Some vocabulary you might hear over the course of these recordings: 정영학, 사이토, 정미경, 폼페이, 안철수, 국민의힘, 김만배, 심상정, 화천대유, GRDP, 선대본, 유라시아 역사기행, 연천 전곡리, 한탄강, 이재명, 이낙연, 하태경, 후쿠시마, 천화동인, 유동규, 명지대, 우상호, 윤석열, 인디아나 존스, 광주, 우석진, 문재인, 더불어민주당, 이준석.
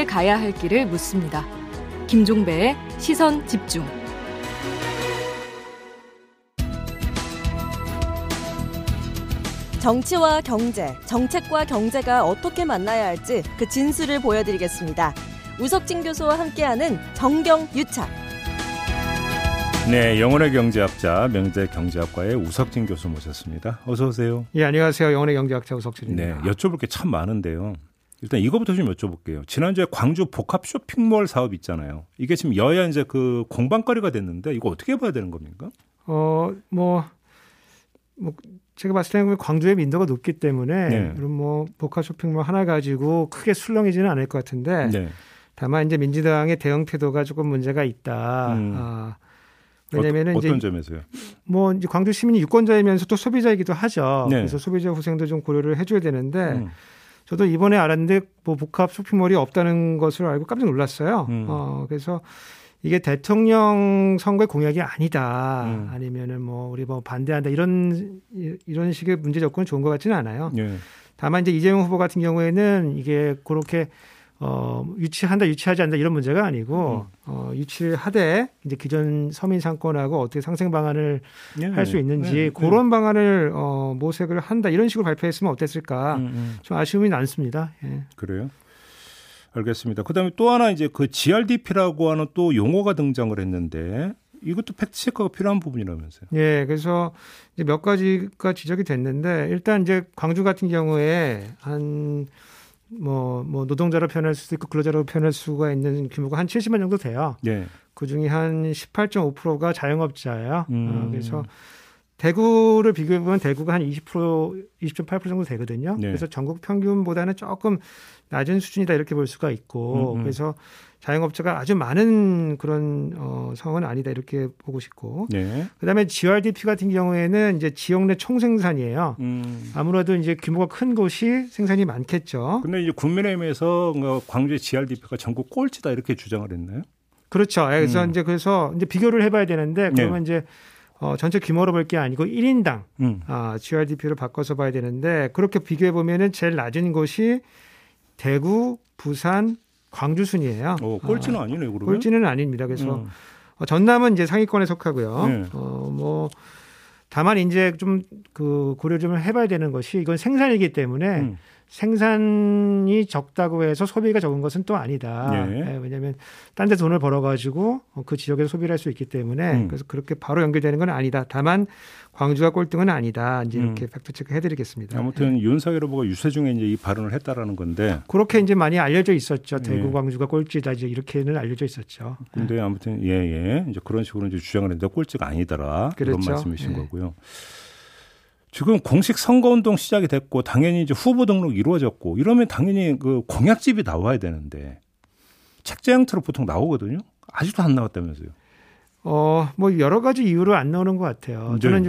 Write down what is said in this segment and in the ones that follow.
함께 가야 할 길을 묻습니다. 김종배의 시선 집중. 정치와 경제, 정책과 경제가 어떻게 만나야 할지 그 진술을 보여드리겠습니다. 우석진 교수와 함께하는 정경유착. 네, 영혼의 경제학자, 명지대 경제학과의 우석진 교수 모셨습니다. 어서 오세요. 예, 안녕하세요. 영혼의 경제학자 우석진입니다. 네, 여쭤볼 게 참 많은데요. 일단 이거부터 좀 여쭤볼게요. 지난주에 광주 복합 쇼핑몰 사업 있잖아요. 이게 지금 여야 이제 그 공방거리가 됐는데 이거 어떻게 봐야 되는 겁니까? 제가 봤을 때는 광주의 민도가 높기 때문에 네. 그럼 복합 쇼핑몰 하나 가지고 크게 술렁이지는 않을 것 같은데 네. 다만 이제 민주당의 대응 태도가 조금 문제가 있다. 왜냐면은 어떤 점에서요? 이제 광주 시민이 유권자이면서 또 소비자이기도 하죠. 네. 그래서 소비자 후생도 좀 고려를 해줘야 되는데 저도 이번에 알았는데 복합 쇼핑몰이 없다는 것을 알고 깜짝 놀랐어요. 그래서 이게 대통령 선거의 공약이 아니다. 아니면은 우리 반대한다. 이런 식의 문제 접근은 좋은 것 같지는 않아요. 예. 다만 이제 이재명 후보 같은 경우에는 이게 그렇게 유치한다, 유치하지 않는다 이런 문제가 아니고 유치하되 이제 기존 서민 상권하고 어떻게 상생 방안을 할 수 있는지 그런 방안을 모색을 한다 이런 식으로 발표했으면 어땠을까 좀 아쉬움이 남습니다. 예. 그래요? 알겠습니다. 그다음에 또 하나 이제 그 GRDP라고 하는 또 용어가 등장을 했는데 이것도 팩트체크가 필요한 부분이라면서요. 예, 그래서 이제 몇 가지가 지적이 됐는데 일단 이제 광주 같은 경우에 한 노동자로 표현할 수도 있고 근로자로 표현할 수가 있는 규모가 한 70만 정도 돼요. 예. 그 중에 한 18.5%가 자영업자예요. 그래서 대구를 비교해보면 대구가 한 20%, 20.8% 정도 되거든요. 네. 그래서 전국 평균보다는 조금 낮은 수준이다 이렇게 볼 수가 있고 그래서 자영업자가 아주 많은 그런 상황은 아니다 이렇게 보고 싶고 네. 그다음에 GRDP 같은 경우에는 이제 지역 내 총생산이에요. 아무래도 이제 규모가 큰 곳이 생산이 많겠죠. 그런데 이제 국민의힘에서 광주의 GRDP가 전국 꼴찌다 이렇게 주장을 했나요? 그렇죠. 그래서 이제 비교를 해봐야 되는데 그러면 네. 이제 전체 규모로 볼 게 아니고 1인당 GRDP로 바꿔서 봐야 되는데 그렇게 비교해 보면은 제일 낮은 곳이 대구, 부산, 광주 순이에요. 꼴찌는 아니네요. 그러면 꼴찌는 아닙니다. 그래서 전남은 이제 상위권에 속하고요. 네. 다만 이제 좀 그 고려 좀 해봐야 되는 것이 이건 생산이기 때문에 생산이 적다고 해서 소비가 적은 것은 또 아니다. 예. 네, 왜냐하면 딴 데 돈을 벌어가지고 그 지역에서 소비를 할 수 있기 때문에 그래서 그렇게 바로 연결되는 건 아니다. 다만 광주가 꼴등은 아니다. 이제 이렇게 팩트체크 해드리겠습니다. 아무튼 예. 윤석열 후보가 유세중에 이제 이 발언을 했다라는 건데 그렇게 이제 많이 알려져 있었죠. 대구 예. 광주가 꼴찌다 이제 이렇게는 알려져 있었죠. 근데 아무튼 예예 이제 그런 식으로 이제 주장을 했는데 꼴찌가 아니다라 그렇죠. 그런 말씀이신 예. 거고요. 지금 공식 선거운동 시작이 됐고 당연히 이제 후보 등록이 이루어졌고 이러면 당연히 그 공약집이 나와야 되는데 책자 형태로 보통 나오거든요. 아직도 안 나왔다면서요. 여러 가지 이유로 안 나오는 것 같아요. 네. 저는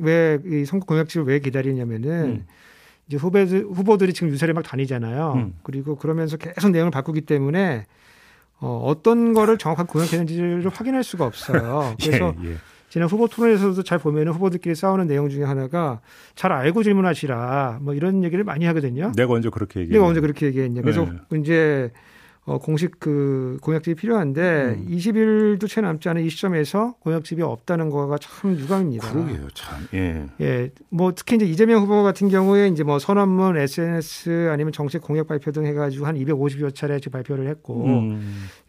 왜 선거 공약집을 왜 기다리냐면은 이제 후보들이 지금 유세를 막 다니잖아요. 그리고 그러면서 계속 내용을 바꾸기 때문에 어떤 거를 정확하게 공약했는지를 확인할 수가 없어요. 그래서 예, 예. 지난 후보 토론에서도 잘 보면 후보들끼리 싸우는 내용 중에 하나가 잘 알고 질문하시라 이런 얘기를 많이 하거든요. 내가 언제 그렇게 얘기했냐. 그래서 네. 이제 공식 그 공약집이 필요한데 20일도 채 남지 않은 이 시점에서 공약집이 없다는 거가 참 유감입니다. 그러게요, 참. 예. 예. 특히 이제 이재명 후보 같은 경우에 이제 선언문, SNS 아니면 정책 공약 발표 등 해가지고 한 250여 차례 발표를 했고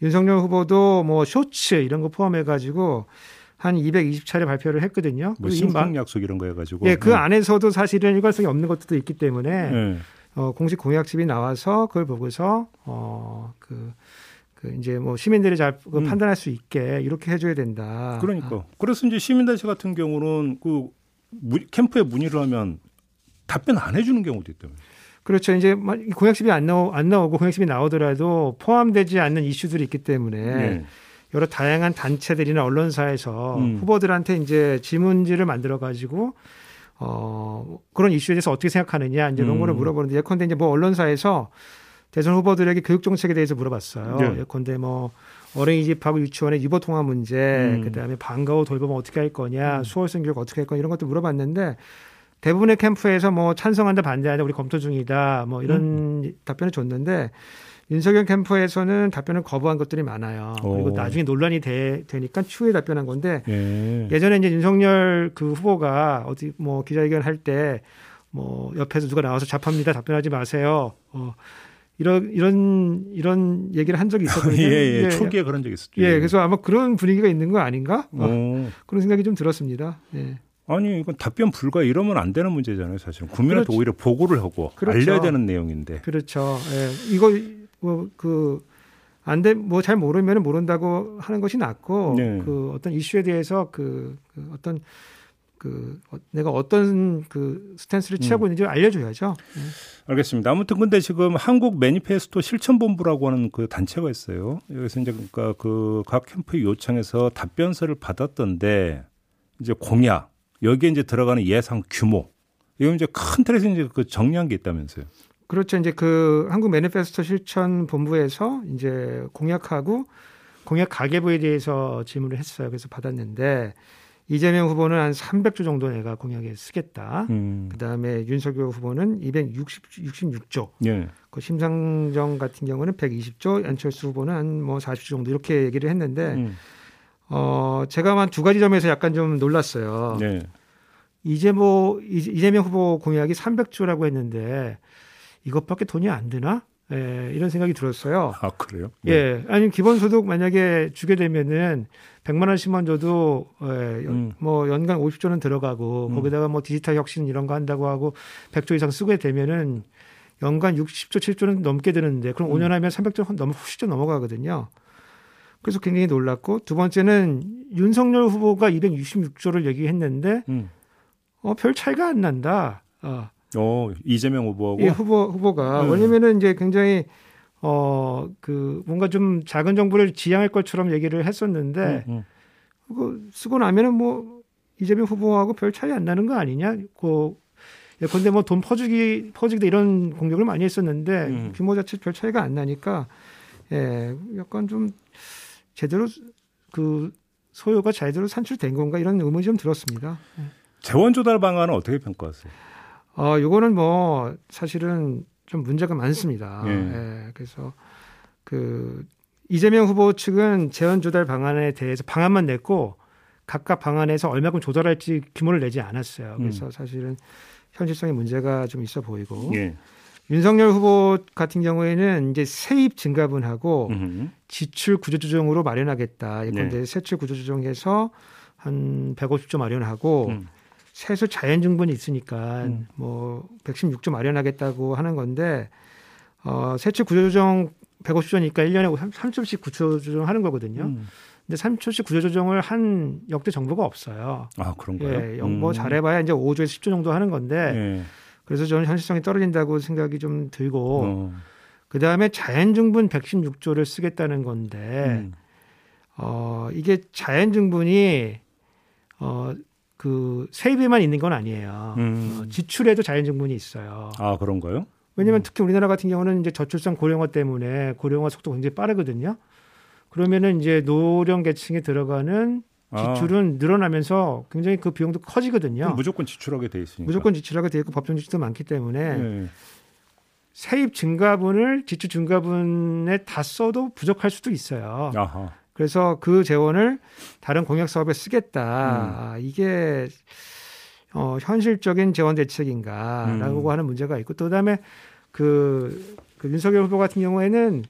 윤석열 후보도 쇼츠 이런 거 포함해가지고 한 220차례 발표를 했거든요. 심상 약속 이런 거 해가지고. 예, 그 안에서도 사실은 일관성이 없는 것들도 있기 때문에 공식 공약집이 나와서 그걸 보고서 이제 시민들이 잘 판단할 수 있게 이렇게 해줘야 된다. 그러니까. 그래서 이제 시민단체 같은 경우는 그 캠프에 문의를 하면 답변 안 해주는 경우도 있다면서요. 그렇죠. 이제 공약집이 안 나오고 공약집이 나오더라도 포함되지 않는 이슈들이 있기 때문에. 네. 여러 다양한 단체들이나 언론사에서 후보들한테 이제 질문지를 만들어 가지고 그런 이슈에 대해서 어떻게 생각하느냐 이제 이런 거를 물어보는데 예컨대 이제 언론사에서 대선 후보들에게 교육 정책에 대해서 물어봤어요. 네. 예컨대 어린이집하고 유치원의 유보 통화 문제, 그다음에 방과 후 돌봄 어떻게 할 거냐, 수월성 교육 어떻게 할 거냐 이런 것도 물어봤는데 대부분의 캠프에서 찬성한다, 반대한다, 우리 검토 중이다, 이런 답변을 줬는데 윤석열 캠프에서는 답변을 거부한 것들이 많아요. 그리고 나중에 논란이 되니까 추후에 답변한 건데 예. 예전에 이제 윤석열 그 후보가 어디 뭐 기자회견 할 때 뭐 옆에서 누가 나와서 잡합니다. 답변하지 마세요. 이런 얘기를 한 적이 있었거든요. 예, 예. 초기에 그런 적이 있었죠. 예, 그래서 아마 그런 분위기가 있는 거 아닌가? 그런 생각이 좀 들었습니다. 예. 아니 이건 답변 불가 이러면 안 되는 문제잖아요. 사실은 국민한테 그렇죠. 오히려 보고를 하고 그렇죠. 알려야 되는 내용인데. 그렇죠. 예. 이거 뭐 그 안 돼 뭐 잘 모르면 모른다고 하는 것이 낫고 네. 그 어떤 이슈에 대해서 그 어떤 그 내가 어떤 그 스탠스를 취하고 있는지 알려줘야죠. 알겠습니다. 아무튼 근데 지금 한국 매니페스토 실천본부라고 하는 그 단체가 있어요. 여기서 이제 그러니까 그 각 캠프의 요청에서 답변서를 받았던데 이제 공약 여기에 이제 들어가는 예상 규모 이건 이제 큰 틀에서 이제 그 정리한 게 있다면서요. 그렇죠. 이제 그 한국 매니페스토 실천본부에서 이제 공약하고 공약 가계부에 대해서 질문을 했어요. 그래서 받았는데. 이재명 후보는 한 300조 정도 내가 공약에 쓰겠다. 그다음에 윤석열 후보는 266조. 예. 그 심상정 같은 경우는 120조, 안철수 후보는 한 뭐 40조 정도 이렇게 얘기를 했는데 제가 한 두 가지 점에서 약간 좀 놀랐어요. 예. 이재명 후보 공약이 300조라고 했는데 이것밖에 돈이 안 드나? 예, 이런 생각이 들었어요. 아, 그래요? 네. 예. 아니, 기본소득 만약에 주게 되면은 100만 원씩만 줘도, 예, 뭐, 연간 50조는 들어가고, 거기다가 뭐 디지털 혁신 이런 거 한다고 하고, 100조 이상 쓰게 되면은 연간 60조, 7조는 넘게 드는데, 그럼 5년 하면 300조 넘어, 90조 넘어가거든요. 그래서 굉장히 놀랐고, 두 번째는 윤석열 후보가 266조를 얘기했는데, 별 차이가 안 난다. 이재명 후보하고 예, 후보가 왜냐면은 이제 굉장히 그 뭔가 좀 작은 정부를 지향할 것처럼 얘기를 했었는데 그 쓰고 나면은 뭐 이재명 후보하고 별 차이 안 나는 거 아니냐? 그 예컨대 뭐 돈 퍼주기도 이런 공격을 많이 했었는데 규모 자체 별 차이가 안 나니까 예, 약간 좀 제대로 그 소요가 제대로 산출된 건가 이런 의문이 좀 들었습니다. 예. 재원 조달 방안은 어떻게 평가하세요? 요거는 뭐, 사실은 좀 문제가 많습니다. 예. 예, 그래서, 이재명 후보 측은 재원 조달 방안에 대해서 방안만 냈고, 각각 방안에서 얼마큼 조달할지 규모를 내지 않았어요. 그래서 사실은 현실성의 문제가 좀 있어 보이고, 예. 윤석열 후보 같은 경우에는 이제 세입 증가분하고 지출 구조조정으로 마련하겠다. 예컨대 예. 세출 구조조정해서 한 150조 마련하고, 세수 자연증분이 있으니까 뭐 116조 마련하겠다고 하는 건데 세출 구조조정 150조니까 1년에 3초씩 구조조정하는 거거든요. 근데 3초씩 구조조정을 한 역대 정부가 없어요. 아 그런가요? 예, 뭐 잘해봐야 이제 5조에서 10조 정도 하는 건데 예. 그래서 저는 현실성이 떨어진다고 생각이 좀 들고 그다음에 자연증분 116조를 쓰겠다는 건데 이게 자연증분이 그 세입에만 있는 건 아니에요. 지출에도 자연증분이 있어요. 아 그런가요? 왜냐하면 특히 우리나라 같은 경우는 이제 저출산 고령화 때문에 고령화 속도가 굉장히 빠르거든요. 그러면은 이제 노령계층에 들어가는 지출은 늘어나면서 굉장히 그 비용도 커지거든요. 무조건 지출하게 돼 있으니까. 무조건 지출하게 돼 있고 법정 지출도 많기 때문에 네. 세입 증가분을 지출 증가분에 다 써도 부족할 수도 있어요. 아하. 그래서 그 재원을 다른 공약 사업에 쓰겠다. 이게 현실적인 재원 대책인가라고 하는 문제가 있고 또 그다음에 그 윤석열 후보 같은 경우에는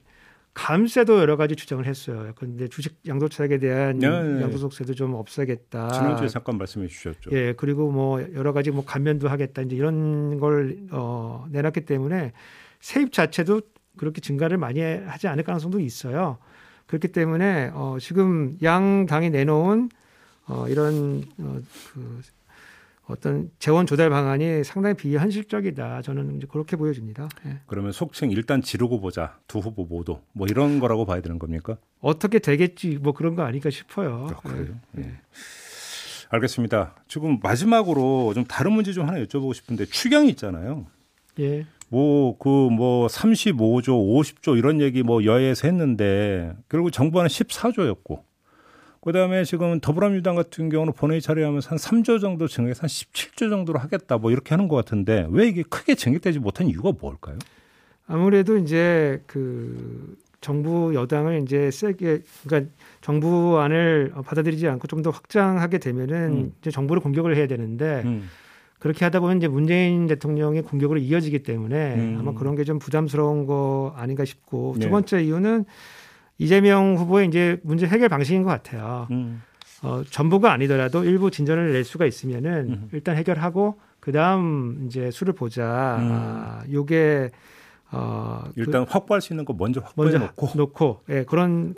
감세도 여러 가지 주장을 했어요. 그런데 주식 양도차익에 대한 양도소득세도 좀 없애겠다. 지난주에 잠깐 말씀해 주셨죠. 예, 그리고 뭐 여러 가지 뭐 감면도 하겠다. 이제 이런 걸 내놨기 때문에 세입 자체도 그렇게 증가를 많이 하지 않을 가능성도 있어요. 그렇기 때문에 지금 양 당이 내놓은 이런 그 어떤 재원 조달 방안이 상당히 비현실적이다. 저는 이제 그렇게 보여집니다. 예. 그러면 속칭 일단 지르고 보자. 두 후보 모두 뭐 이런 거라고 봐야 되는 겁니까? 어떻게 되겠지 뭐 그런 거 아닐까 싶어요. 그래요. 예. 예. 알겠습니다. 지금 마지막으로 좀 다른 문제 좀 하나 여쭤보고 싶은데 추경이 있잖아요. 예. 뭐 35조, 50조 이런 얘기 뭐 여야에서 했는데 결국 정부안은 14조였고 그다음에 지금 더불어민주당 같은 경우는 본회의 처리하면서 한 3조 정도 증액해서 한 17조 정도로 하겠다 뭐 이렇게 하는 것 같은데 왜 이게 크게 증액되지 못한 이유가 뭘까요? 아무래도 이제 그 정부 여당을 이제 세게, 그러니까 정부안을 받아들이지 않고 좀 더 확장하게 되면은 이제 정부를 공격을 해야 되는데 그렇게 하다 보면 이제 문재인 대통령의 공격으로 이어지기 때문에 아마 그런 게 좀 부담스러운 거 아닌가 싶고, 두 번째 이유는 이재명 후보의 이제 문제 해결 방식인 것 같아요. 전부가 아니더라도 일부 진전을 낼 수가 있으면은 일단 해결하고 그 다음 이제 수를 보자. 요게 일단 확보할 수 있는 거 먼저 확보해 놓고, 예, 그런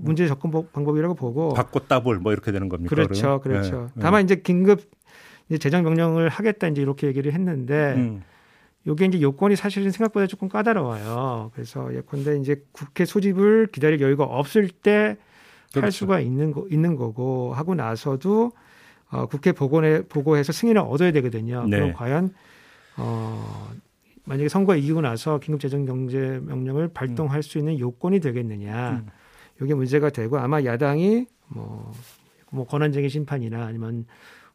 문제 접근 방법이라고 보고, 받고 따볼 뭐 이렇게 되는 겁니까? 그렇죠, 그러면? 그렇죠. 예, 다만 이제 긴급 이제 재정 명령을 하겠다 이제 이렇게 얘기를 했는데, 요게 이제 요건이 사실은 생각보다 조금 까다로워요. 그래서 예컨대 이제 국회 소집을 기다릴 여유가 없을 때 할 수가 있는 거고, 하고 나서도 국회 보고해서 승인을 얻어야 되거든요. 네. 그럼 과연 만약에 선거 이기고 나서 긴급재정경제명령을 발동할 수 있는 요건이 되겠느냐, 이게 문제가 되고, 아마 야당이 뭐 권한쟁의 심판이나 아니면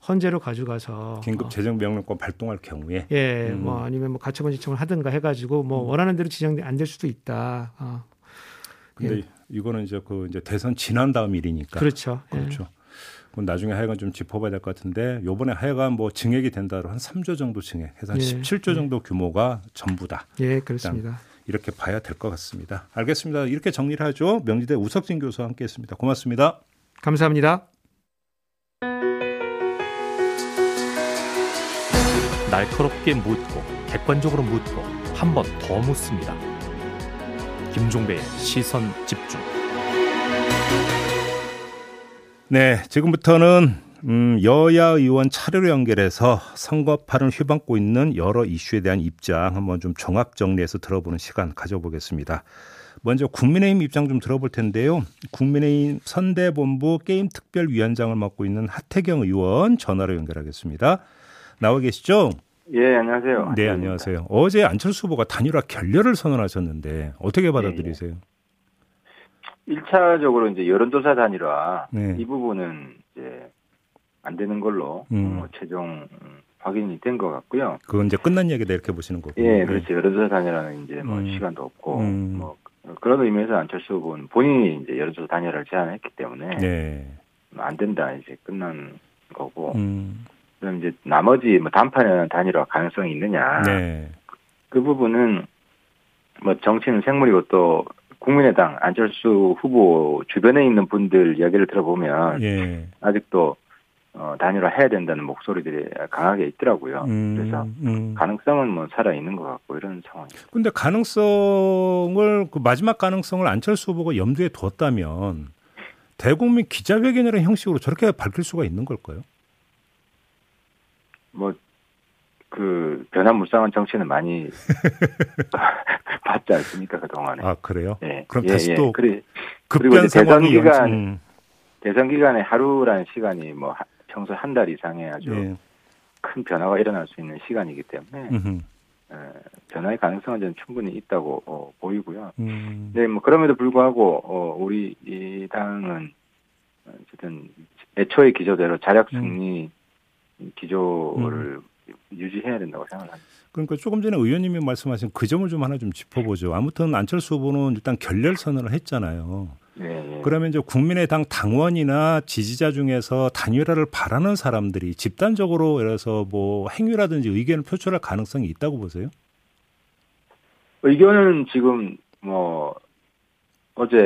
헌재로 가져가서 긴급재정명령권 발동할 경우에, 예, 뭐 아니면 뭐 가처분 신청을 하든가 해가지고 뭐 원하는 대로 지정이 안 될 수도 있다. 근데 예. 이거는 이제 이제 대선 지난 다음 일이니까. 그렇죠. 그렇죠. 예. 나중에 하여간 좀 짚어봐야 될 것 같은데, 요번에 하여간 증액이 된다로 한 3조 정도 증액, 해서 한 17조 정도 규모가 전부다. 예, 그렇습니다. 이렇게 봐야 될 것 같습니다. 알겠습니다. 이렇게 정리를 하죠. 명지대 우석진 교수와 함께했습니다. 고맙습니다. 감사합니다. 날카롭게 묻고 객관적으로 묻고 한 번 더 묻습니다. 김종배의 시선 집중. 네, 지금부터는 여야 의원 차례로 연결해서 선거판을 휘감고 있는 여러 이슈에 대한 입장 한번 좀 종합 정리해서 들어보는 시간 가져보겠습니다. 먼저 국민의힘 입장 좀 들어볼 텐데요. 국민의힘 선대본부 게임특별위원장을 맡고 있는 하태경 의원 전화로 연결하겠습니다. 나와 계시죠? 예, 안녕하세요. 네, 안녕하세요. 어제 안철수 후보가 단일화 결렬을 선언하셨는데 어떻게 받아들이세요? 예. 1차적으로 이제 여론조사 단일화, 네, 이 부분은 이제 안 되는 걸로 최종 확인이 된 것 같고요. 그건 이제 끝난 얘기다 이렇게 보시는 거고. 예, 그렇죠. 네. 여론조사 단일화는 이제 시간도 없고 그런 의미에서 안철수 후보는 본인이 이제 여론조사 단일화를 제안했기 때문에, 네, 안 된다 이제 끝난 거고. 그럼 이제 나머지 단판에 단일화 가능성이 있느냐, 네, 그 부분은 정치는 생물이고 또 국민의당 안철수 후보 주변에 있는 분들 이야기를 들어보면, 예, 아직도 단일화 해야 된다는 목소리들이 강하게 있더라고요. 그래서 가능성은 살아 있는 것 같고 이런 상황입니다. 그런데 가능성을, 그 마지막 가능성을 안철수 후보가 염두에 두었다면 대국민 기자회견이라는 형식으로 저렇게 밝힐 수가 있는 걸까요? 변화무쌍한 정치는 많이 받지 않습니까, 그동안에. 아, 그래요? 네. 그럼 다시 또 급변 상황이 대선 기간에 하루라는 시간이 평소 한 달 이상의 아주 큰 변화가 일어날 수 있는 시간이기 때문에 변화의 가능성은 저는 충분히 있다고 보이고요. 네, 그럼에도 불구하고 우리 이 당은 어쨌든 애초의 기조대로 자력 승리 기조를 유지해야 된다고 생각합니다. 그러니까 조금 전에 의원님이 말씀하신 그 점을 좀 하나 좀 짚어보죠. 아무튼 안철수 후보는 일단 결렬 선언을 했잖아요. 네. 그러면 이제 국민의당 당원이나 지지자 중에서 단일화를 바라는 사람들이 집단적으로 예를 들어서 행위라든지 의견을 표출할 가능성이 있다고 보세요? 의견은 지금 어제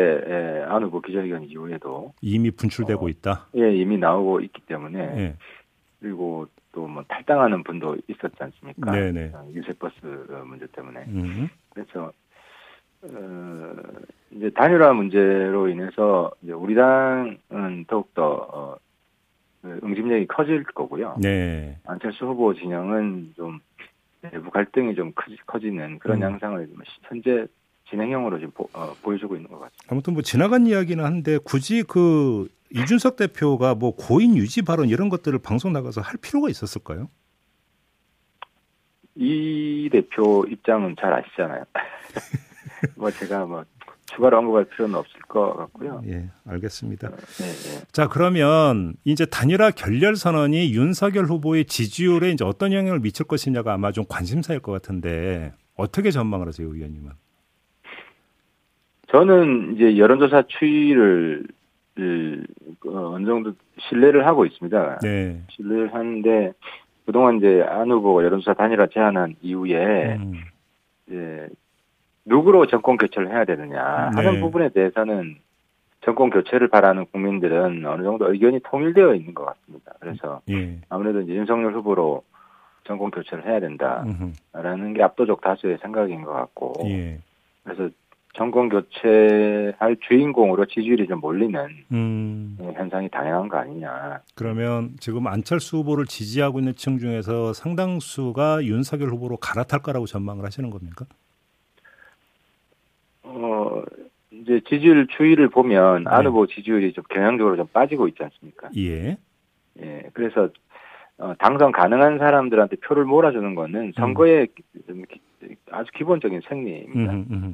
안 후보 기자회견 이후에도 이미 분출되고 있다. 예, 이미 나오고 있기 때문에. 네. 그리고 또 탈당하는 분도 있었지 않습니까? 네네. 유세버스 문제 때문에. 그래서 이제 단일화 문제로 인해서 이제 우리 당은 더욱더 응집력이 커질 거고요. 네. 안철수 후보 진영은 좀 내부 갈등이 좀 커지는 그런 양상을 현재 진행형으로 지금 보여주고 있는 것 같습니다. 아무튼 지나간 이야기는 한데 굳이 이준석 대표가 고인 유지 발언 이런 것들을 방송 나가서 할 필요가 있었을까요? 이 대표 입장은 잘 아시잖아요. 제가 추가로 언급할 필요는 없을 것 같고요. 예, 알겠습니다. 네. 자, 그러면 이제 단일화 결렬 선언이 윤석열 후보의 지지율에 이제 어떤 영향을 미칠 것이냐가 아마 좀 관심사일 것 같은데 어떻게 전망을 하세요, 의원님은? 저는 이제 여론조사 추이를 어느 정도 신뢰를 하고 있습니다. 네. 신뢰를 하는데 그동안 이제 안 후보가 여론조사 단일화 제안한 이후에 이제 누구로 정권 교체를 해야 되느냐 하는 네. 부분에 대해서는 정권 교체를 바라는 국민들은 어느 정도 의견이 통일되어 있는 것 같습니다. 그래서 예. 아무래도 이제 윤석열 후보로 정권 교체를 해야 된다라는 게 압도적 다수의 생각인 것 같고 예. 그래서 정권 교체할 주인공으로 지지율이 좀 몰리는 현상이 당연한 거 아니냐. 그러면 지금 안철수 후보를 지지하고 있는 층 중에서 상당수가 윤석열 후보로 갈아탈 거라고 전망을 하시는 겁니까? 이제 지지율 추이를 보면 네. 안 후보 지지율이 좀 경향적으로 좀 빠지고 있지 않습니까? 예. 예. 그래서 당선 가능한 사람들한테 표를 몰아주는 거는 선거의 아주 기본적인 생리입니다.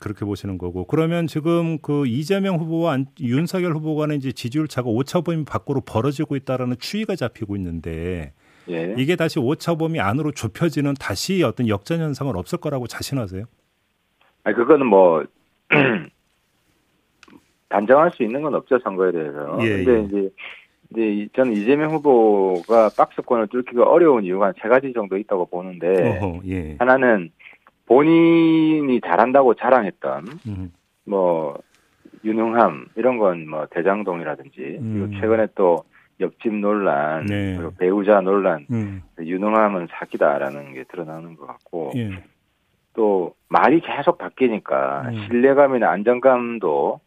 그렇게 보시는 거고. 그러면 지금 그 이재명 후보와 윤석열 후보 간의 이제 지지율 차가 오차범위 밖으로 벌어지고 있다라는 추이가 잡히고 있는데 예. 이게 다시 오차범위 안으로 좁혀지는 다시 어떤 역전 현상은 없을 거라고 자신하세요? 아, 그거는 뭐 단정할 수 있는 건 없죠, 선거에 대해서. 그런데 예, 예. 이제 저는 이재명 후보가 박스권을 뚫기가 어려운 이유가 한 세 가지 정도 있다고 보는데 어허, 예. 하나는 본인이 잘한다고 자랑했던 뭐 유능함 이런 건 뭐 대장동이라든지 그리고 최근에 또 옆집 논란, 네. 그리고 배우자 논란, 유능함은 사기다라는 게 드러나는 것 같고. 예. 또 말이 계속 바뀌니까 신뢰감이나 안정감도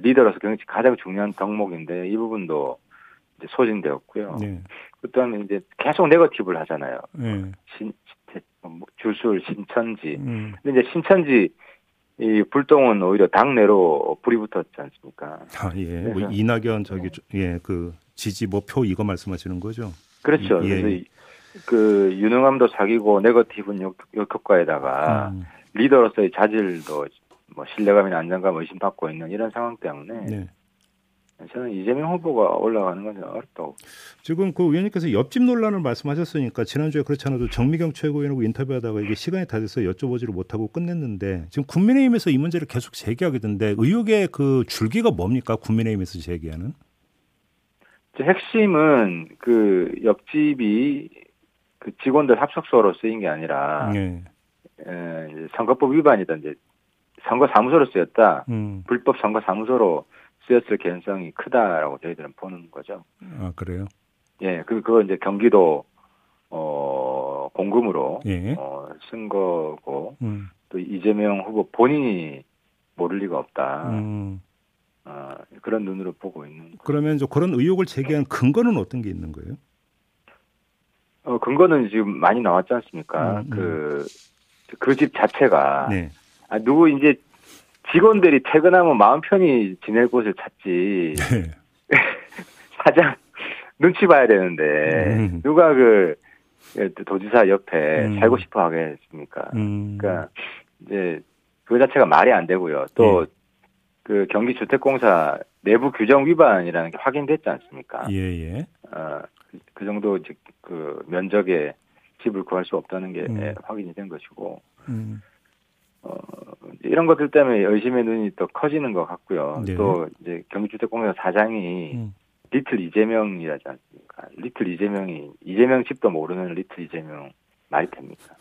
리더로서 가장 중요한 덕목인데 이 부분도 이제 소진되었고요. 네. 그다음에 이제 계속 네거티브를 하잖아요. 네. 주술 신천지. 근데 이제 신천지 이 불똥은 오히려 당내로 불이 붙었지 않습니까? 아 예. 뭐 이낙연 저기 예 그 지지 뭐 표 이거 말씀하시는 거죠? 그렇죠. 예. 그래서 그 유능함도 사기고 네거티브는 역효과에다가 리더로서의 자질도 뭐 신뢰감이나 안정감 의심받고 있는 이런 상황 때문에 네. 저는 이재명 후보가 올라가는 건 어렵다고. 지금 그 의원님께서 옆집 논란을 말씀하셨으니까 지난주에 그렇지 않아도 정미경 최고위원하고 인터뷰하다가 이게 시간이 다 돼서 여쭤보지를 못하고 끝냈는데 지금 국민의힘에서 이 문제를 계속 제기하겠는데 의혹의 그 줄기가 뭡니까? 국민의힘에서 제기하는? 핵심은 그 옆집이 그 직원들 합석소로 쓰인 게 아니라 네. 선거법 위반이다. 이제 선거사무소로 쓰였다. 불법 선거사무소로 쓰였을 개연성이 크다라고 저희들은 보는 거죠. 아 그래요? 예, 그거 이제 경기도 공금으로 예. 쓴 거고 또 이재명 후보 본인이 모를 리가 없다. 그런 눈으로 보고 있는 거예요. 그러면 저 그런 의혹을 제기한 근거는 어떤 게 있는 거예요? 근거는 지금 많이 나왔지 않습니까? 그 집 자체가. 네. 아, 누구 이제 직원들이 퇴근하면 마음 편히 지낼 곳을 찾지. 네. 사장, 눈치 봐야 되는데, 누가 도지사 옆에 살고 싶어 하겠습니까? 그러니까, 이제, 그 자체가 말이 안 되고요. 또, 네. 그 경기주택공사 내부 규정 위반이라는 게 확인됐지 않습니까? 예, 예. 그 정도 이제 그 면적에 집을 구할 수 없다는 게 확인이 된 것이고 이런 것들 때문에 의심의 눈이 또 커지는 것 같고요. 네. 또 이제 경기주택공사 사장이 리틀 이재명이라지 않습니까? 리틀 이재명이 이재명 집도 모르는 리틀 이재명 말이 됩니까?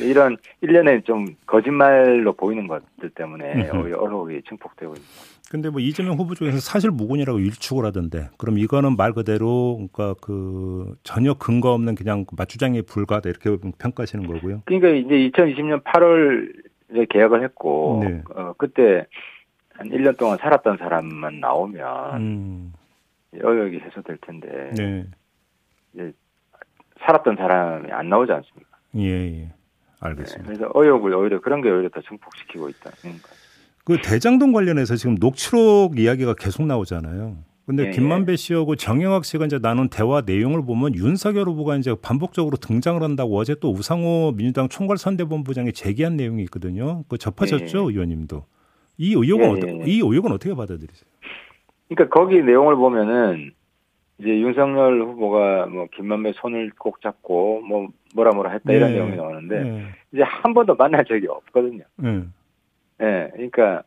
이런 일련의 좀 거짓말로 보이는 것들 때문에 오히려 어려움이 증폭되고 있는 것 같습니다. 근데 뭐 이재명 후보 쪽에서 사실무근이라고 일축을 하던데, 그럼 이거는 말 그대로 그러니까 그 전혀 근거 없는 그냥 맞주장에 불과하다 이렇게 평가하시는 거고요. 그러니까 이제 2020년 8월에 계약을 했고 네. 그때 한 1년 동안 살았던 사람만 나오면 여기 해소될 텐데 네. 이제 살았던 사람이 안 나오지 않습니까? 예, 예. 알겠습니다. 네, 그래서 의혹을 오히려 그런 게 오히려 더 증폭시키고 있다는 거죠. 그 대장동 관련해서 지금 녹취록 이야기가 계속 나오잖아요. 근데 예, 김만배 씨하고 정영학 씨가 이제 나눈 대화 내용을 보면 윤석열 후보가 이제 반복적으로 등장을 한다고 어제 또 우상호 민주당 총괄선대본부장이 제기한 내용이 있거든요. 그 접하셨죠, 예, 의원님도. 이 의혹은 어떻게 받아들이세요? 그러니까 거기 내용을 보면은 이제 윤석열 후보가 뭐 김만배 손을 꼭 잡고 뭐 뭐라 했다 네. 이런 내용이 나오는데 네. 이제 한 번도 만난 적이 없거든요. 네. 네, 그러니까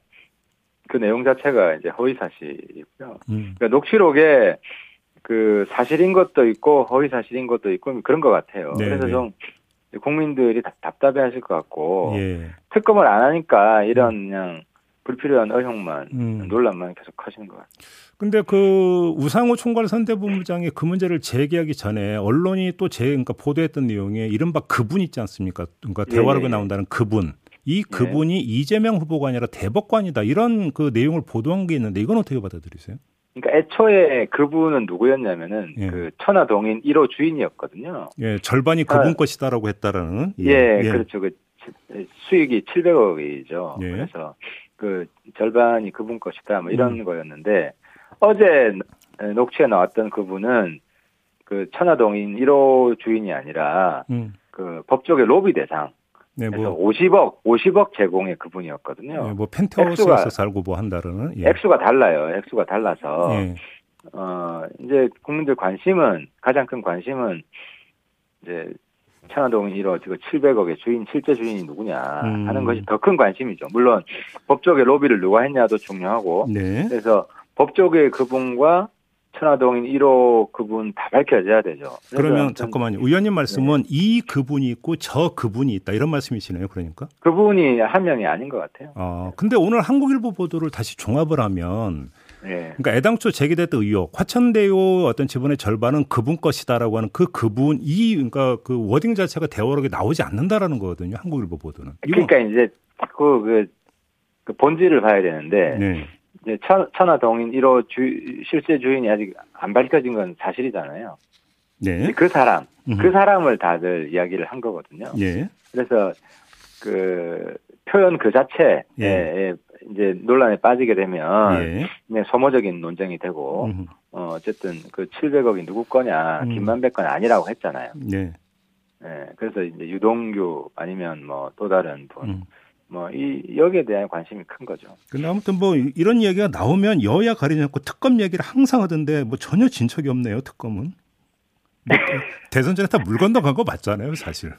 그 내용 자체가 이제 허위사실이고요. 그러니까 녹취록에 그 사실인 것도 있고 허위사실인 것도 있고 그런 것 같아요. 네. 그래서 좀 국민들이 답답해하실 것 같고 예. 특검을 안 하니까 이런 그냥 불필요한 의혹만 논란만 계속 커지는 것 같아요. 근데 그 우상호 총괄 선대본부장이 그 문제를 제기하기 전에 언론이 또 그러니까 보도했던 내용에 이른바 그분 있지 않습니까? 그러니까 대화록에 예. 나온다는 그분. 이 그분이 예. 이재명 후보가 아니라 대법관이다. 이런 그 내용을 보도한 게 있는데 이건 어떻게 받아들이세요? 그러니까 애초에 그분은 누구였냐면은 예. 그 천화동인 1호 주인이었거든요. 예, 절반이 그분 것이다라고 했다라는. 예, 예. 그렇죠. 그 수익이 700억이죠. 예. 그래서 그 절반이 그분 것이다. 뭐 이런 거였는데 어제 녹취에 나왔던 그분은 그 천화동인 1호 주인이 아니라 그 법조계 로비 대상. 네, 그래서 뭐 50억 제공의 그분이었거든요. 네, 뭐 펜트하우스에서 살고 뭐 한다라는. 예. 액수가 달라요. 액수가 달라서 예. 이제 국민들 관심은 가장 큰 관심은 이제 천화동 1호 지금 700억의 주인 실제 주인이 누구냐 하는 것이 더 큰 관심이죠. 물론 법조계 로비를 누가 했냐도 중요하고. 네. 그래서 법조계 그분과 천화동인 1호 그분 다 밝혀져야 되죠. 그러면 잠깐만요. 의원님 말씀은 네. 이 그분이 있고 저 그분이 있다 이런 말씀이시네요. 그러니까 그분이 한 명이 아닌 것 같아요. 근데 오늘 한국일보 보도를 다시 종합을 하면 네. 그러니까 애당초 제기됐던 의혹 화천대유 어떤 지분의 절반은 그분 것이다라고 하는 그 그분이 그러니까 그 워딩 자체가 대화록에 나오지 않는다라는 거거든요. 한국일보 보도는. 그러니까 이제 자꾸 그 본질을 봐야 되는데. 네. 천화동인 1호 실제 주인이 아직 안 밝혀진 건 사실이잖아요. 네. 그 사람을 다들 이야기를 한 거거든요. 예. 그래서 그 표현 그 자체에 예. 이제 논란에 빠지게 되면 예. 소모적인 논쟁이 되고 어쨌든 그 700억이 누구 거냐 김만배 건 아니라고 했잖아요. 네. 예. 그래서 이제 유동규 아니면 뭐 또 다른 분. 여기에 대한 관심이 큰 거죠. 근데 아무튼 이런 얘기가 나오면 여야 가리지 않고 특검 얘기를 항상 하던데 전혀 진척이 없네요, 특검은. 대선 전에 다 물 건너간 거 맞잖아요, 사실.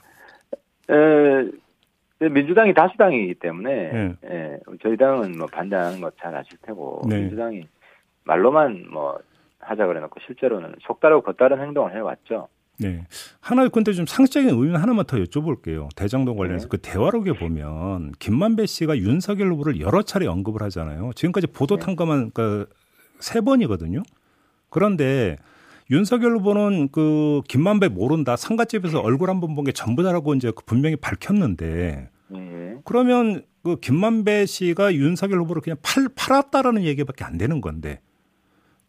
민주당이 다수당이기 때문에, 네. 예, 저희 당은 반대하는 거 잘 아실 테고, 네. 민주당이 말로만 하자 그래 놓고 실제로는 속다르고 겉다른 행동을 해왔죠. 네. 하나, 근데 좀 상식적인 의견 하나만 더 여쭤볼게요. 대장동 관련해서 네. 그 대화록에 보면 김만배 씨가 윤석열 후보를 여러 차례 언급을 하잖아요. 지금까지 보도 탄가만 그러니까 3번이거든요. 그런데 윤석열 후보는 그 김만배 모른다. 상가집에서 얼굴 한 번 본 게 전부다라고 이제 분명히 밝혔는데 그러면 그 김만배 씨가 윤석열 후보를 그냥 팔았다라는 얘기밖에 안 되는 건데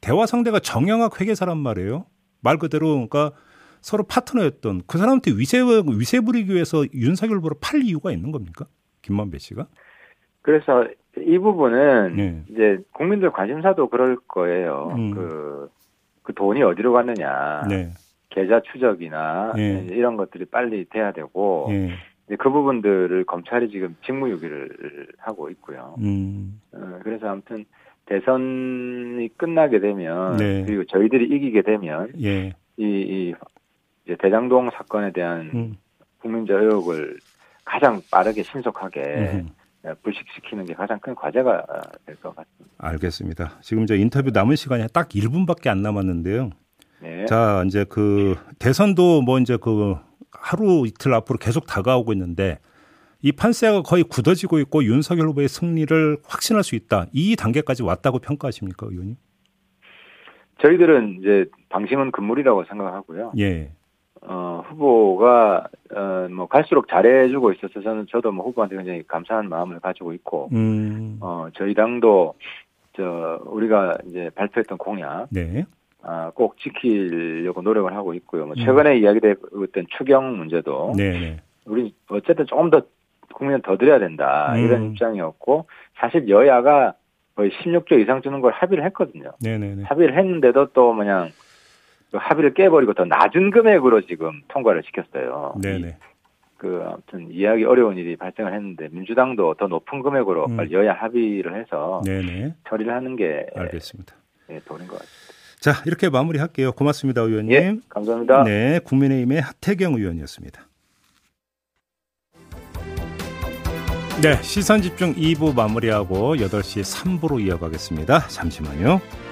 대화 상대가 정영학 회계사란 말이에요. 말 그대로 그러니까 서로 파트너였던 그 사람한테 위세 부리기 위해서 윤석열 후보를 팔 이유가 있는 겁니까? 김만배 씨가? 그래서 이 부분은 네. 이제 국민들 관심사도 그럴 거예요. 그 돈이 어디로 갔느냐. 네. 계좌 추적이나 네. 이런 것들이 빨리 돼야 되고 네. 이제 그 부분들을 검찰이 지금 직무유기를 하고 있고요. 그래서 아무튼 대선이 끝나게 되면 네. 그리고 저희들이 이기게 되면 네. 이제 대장동 사건에 대한 국민적 의혹을 가장 빠르게 신속하게 불식시키는 게 가장 큰 과제가 될 것 같습니다. 알겠습니다. 지금 이제 인터뷰 남은 시간이 딱 1분밖에 안 남았는데요. 네. 자, 이제 그 대선도 이제 그 하루 이틀 앞으로 계속 다가오고 있는데 이 판세가 거의 굳어지고 있고 윤석열 후보의 승리를 확신할 수 있다. 이 단계까지 왔다고 평가하십니까, 의원님? 저희들은 이제 방심은 금물이라고 생각하고요. 예. 후보가 갈수록 잘해주고 있어서 저도 후보한테 굉장히 감사한 마음을 가지고 있고, 저희 당도 우리가 이제 발표했던 공약, 네. 꼭 지키려고 노력을 하고 있고요. 최근에 이야기됐던 추경 문제도, 네. 우리 어쨌든 조금 더 국민을 더 드려야 된다 이런 입장이었고, 사실 여야가 거의 16조 이상 주는 걸 합의를 했거든요. 네네네. 합의를 했는데도 또 그냥 합의를 깨버리고 더 낮은 금액으로 지금 통과를 시켰어요. 네네. 아무튼 이해하기 어려운 일이 발생을 했는데 민주당도 더 높은 금액으로 빨리 여야 합의를 해서 네네. 처리를 하는 게 알겠습니다. 예, 도는 것 같습니다. 자, 이렇게 마무리할게요. 고맙습니다, 의원님. 예, 감사합니다. 네, 국민의힘의 하태경 의원이었습니다. 네, 시선집중 2부 마무리하고 8시 3부로 이어가겠습니다. 잠시만요.